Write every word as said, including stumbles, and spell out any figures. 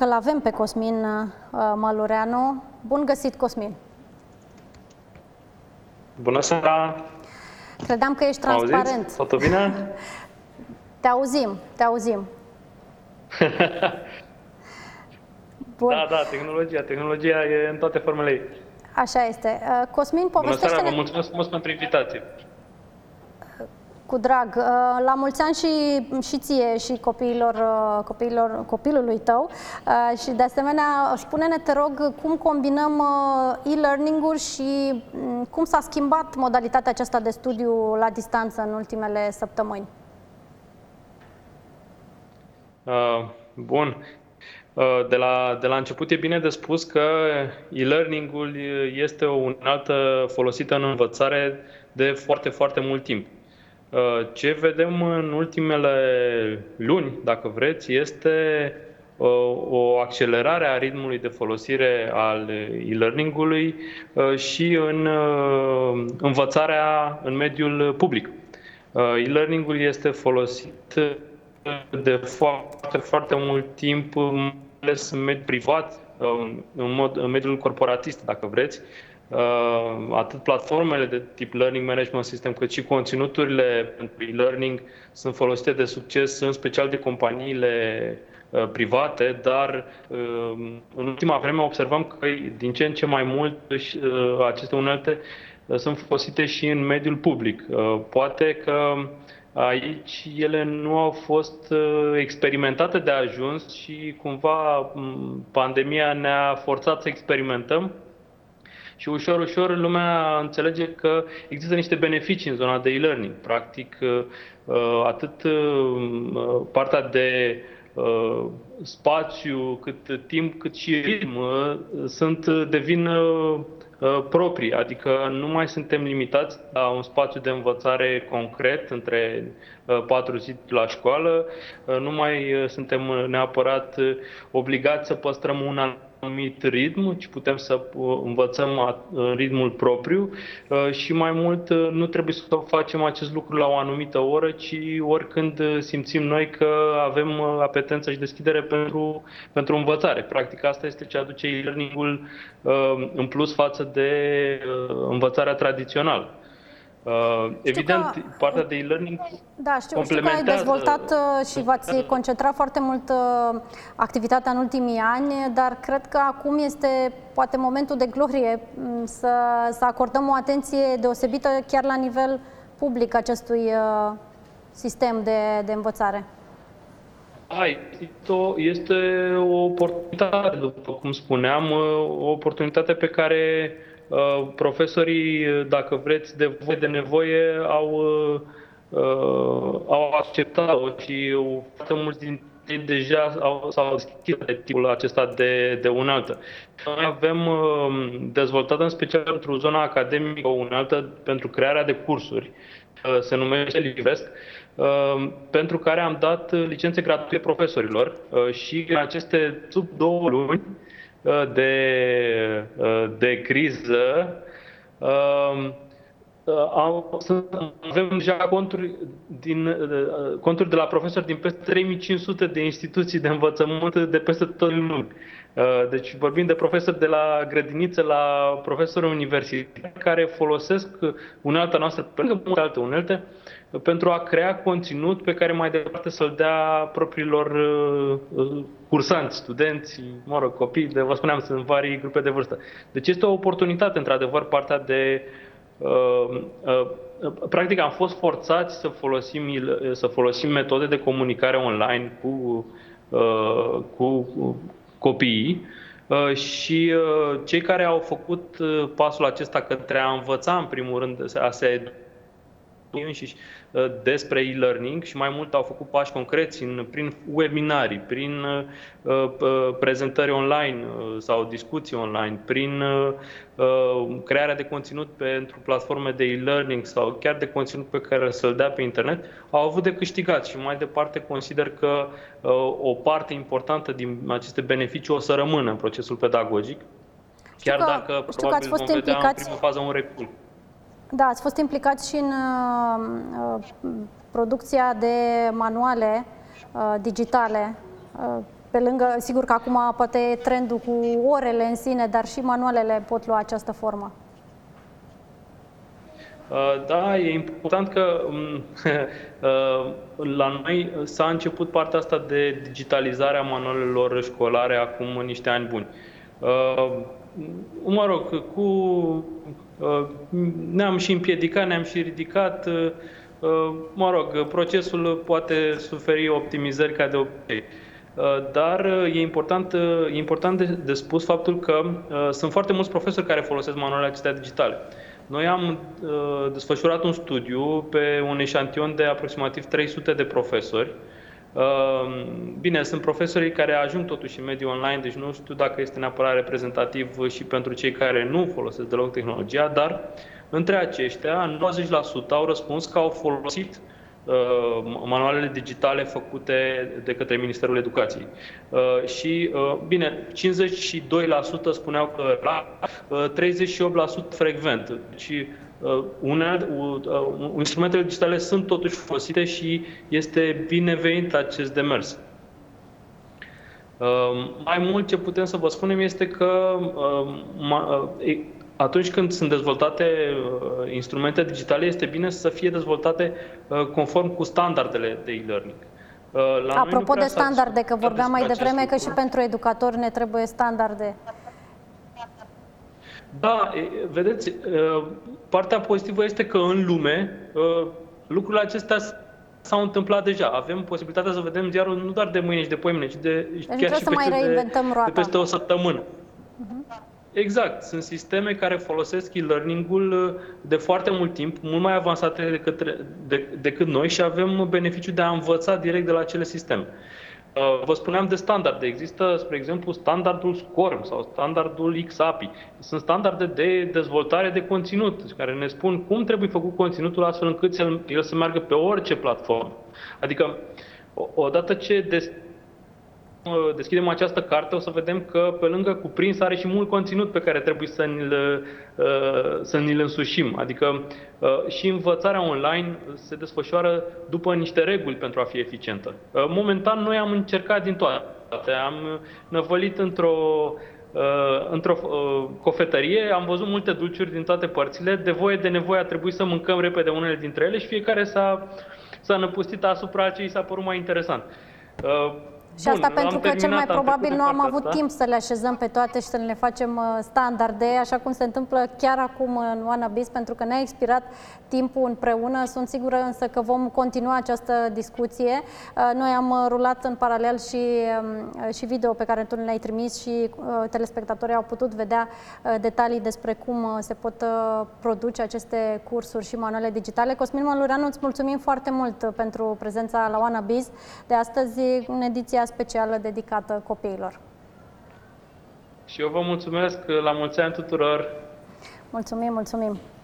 că l-avem pe Cosmin Mălureanu. Bun găsit, Cosmin! Bună seara! Credeam că ești transparent. Auziți? Totul bine? Te auzim, te auzim. Bun. Da, da, tehnologia. Tehnologia e în toate formele ei. Așa este. Cosmin, povestește-ne... Bună seara, vă mulțumesc frumos pentru invitație. Cu drag. La mulți ani și, și ție și copiilor, copiilor, copilului tău. Și de asemenea, spune-ne, te rog, cum combinăm e-learning-uri și cum s-a schimbat modalitatea aceasta de studiu la distanță în ultimele săptămâni. Uh, bun. De la, de la început e bine de spus că e-learning-ul este o unealtă folosită în învățare de foarte, foarte mult timp. Ce vedem în ultimele luni, dacă vreți, este o accelerare a ritmului de folosire al e-learning-ului și în învățarea în mediul public. E-learning-ul este folosit de foarte, foarte mult timp, mai ales în mediul privat, în, mod, în mediul corporatist, dacă vreți. Atât platformele de tip Learning Management System, cât și conținuturile pentru e-learning sunt folosite de succes, în special de companiile private, dar în ultima vreme observăm că din ce în ce mai mult aceste unelte sunt folosite și în mediul public. Poate că aici ele nu au fost experimentate de ajuns și cumva pandemia ne-a forțat să experimentăm și ușor, ușor lumea înțelege că există niște beneficii în zona de e-learning. Practic, atât partea de spațiu, cât timp, cât și ritm sunt, devin proprii, adică nu mai suntem limitați la un spațiu de învățare concret între patru zile la școală, nu mai suntem neapărat obligați să păstrăm un anumit ritm, ci putem să învățăm în ritmul propriu și mai mult nu trebuie să facem acest lucru la o anumită oră, ci oricând simțim noi că avem apetență și deschidere pentru, pentru învățare. Practic asta este ce aduce e-learning-ul în plus față de învățarea tradițională. Uh, evident, că, partea de e-learning da, știu, complementează... știu că ai dezvoltat și v-ați concentrat foarte mult activitatea în ultimii ani, dar cred că acum este poate momentul de glorie să, să acordăm o atenție deosebită chiar la nivel public acestui sistem de, de învățare. Ai, este o oportunitate, după cum spuneam, o oportunitate pe care profesorii, dacă vreți, de, de nevoie au, au acceptat-o și foarte mulți dintre ei deja s-au deschis de tipul acesta de, de unealtă. Noi avem dezvoltat în special pentru zona academică o unealtă pentru crearea de cursuri, se numește Livresc, pentru care am dat licențe gratuite profesorilor și în aceste sub două luni De, de criză, avem deja conturi, din, conturi de la profesori din peste trei mii cinci sute de instituții de învățământ de peste tot lumea. Deci vorbim de profesori de la grădiniță la profesori universitari care folosesc unealta noastră, pe lângă multe alte unelte, pentru a crea conținut pe care mai departe să-l dea propriilor cursanți, studenți, mă rog, copii, de, vă spuneam, sunt varii grupe de vârstă. Deci este o oportunitate, într-adevăr, partea de... Uh, uh, practic am fost forțați să folosim, să folosim metode de comunicare online cu, uh, cu copiii uh, și uh, cei care au făcut pasul acesta către a învăța, în primul rând, a se educa înșiși despre e-learning și mai mult au făcut pași concreți în, prin webinarii, prin uh, prezentări online sau discuții online, prin uh, crearea de conținut pentru platforme de e-learning sau chiar de conținut pe care să-l dea pe internet, au avut de câștigat și mai departe consider că uh, o parte importantă din aceste beneficii o să rămână în procesul pedagogic, știu chiar că, dacă probabil vom vedea implicați... în prima fază un recul. Da, ați fost implicați și în uh, producția de manuale uh, digitale. Uh, Pe lângă, sigur că acum poate e trendul cu orele în sine, dar și manualele pot lua această formă. Da, e important că la noi s-a început partea asta de digitalizare a manualelor școlare acum niște ani buni. Mă rog, cu, ne-am și împiedicat, ne-am și ridicat. Mă rog, procesul poate suferi optimizări ca de obicei. Dar e important, e important de, de spus faptul că sunt foarte mulți profesori care folosesc manualele acestea digitale. Noi am uh, desfășurat un studiu pe un eșantion de aproximativ trei sute de profesori. Uh, bine, sunt profesorii care ajung totuși în mediul online, deci nu știu dacă este neapărat reprezentativ și pentru cei care nu folosesc deloc tehnologia, dar între aceștia, nouăzeci la sută au răspuns că au folosit manualele digitale făcute de către Ministerul Educației. Și, bine, cincizeci și doi la sută spuneau că la treizeci și opt la sută frecvent. Și une, instrumentele digitale sunt totuși folosite și este binevenit acest demers. Mai mult ce putem să vă spunem este că atunci când sunt dezvoltate instrumente digitale, este bine să fie dezvoltate conform cu standardele de e-learning. Apropo de standarde, că vorbeam mai devreme că și pentru educatori ne trebuie standarde. Da, vedeți, partea pozitivă este că în lume lucrurile acestea s-au întâmplat deja. Avem posibilitatea să vedem ziarul nu doar de mâine și de poimine, ci de chiar și peste o săptămână. Exact. Sunt sisteme care folosesc e-learning-ul de foarte mult timp, mult mai avansate decât, de, decât noi și avem beneficiul de a învăța direct de la acele sisteme. Vă spuneam de standarde. Există, spre exemplu, standardul SCORM sau standardul X A P I. Sunt standarde de dezvoltare de conținut, care ne spun cum trebuie făcut conținutul astfel încât el, el să meargă pe orice platformă. Adică, odată ce des deschidem această carte, o să vedem că pe lângă cuprins are și mult conținut pe care trebuie să ni-l, să ni-l însușim. Adică și învățarea online se desfășoară după niște reguli pentru a fi eficientă. Momentan noi am încercat din toate. Am năvălit într-o, într-o cofetărie, am văzut multe dulciuri din toate părțile. De voie de nevoie a trebuit să mâncăm repede unele dintre ele și fiecare s-a, s-a năpustit asupra ce i s-a părut mai interesant. Și Bun, asta pentru că cel mai probabil nu am avut asta. timp să le așezăm pe toate și să le facem standarde, așa cum se întâmplă chiar acum în One Abis, pentru că ne-a expirat timpul împreună. Sunt sigură însă că vom continua această discuție. Noi am rulat în paralel și, și video pe care tu ne l-ai trimis și telespectatorii au putut vedea detalii despre cum se pot produce aceste cursuri și manuale digitale. Cosmin Mălureanu, îți mulțumim foarte mult pentru prezența la One Abis de astăzi, în ediția specială dedicată copiilor. Și eu vă mulțumesc, la mulți ani tuturor! Mulțumim, mulțumim!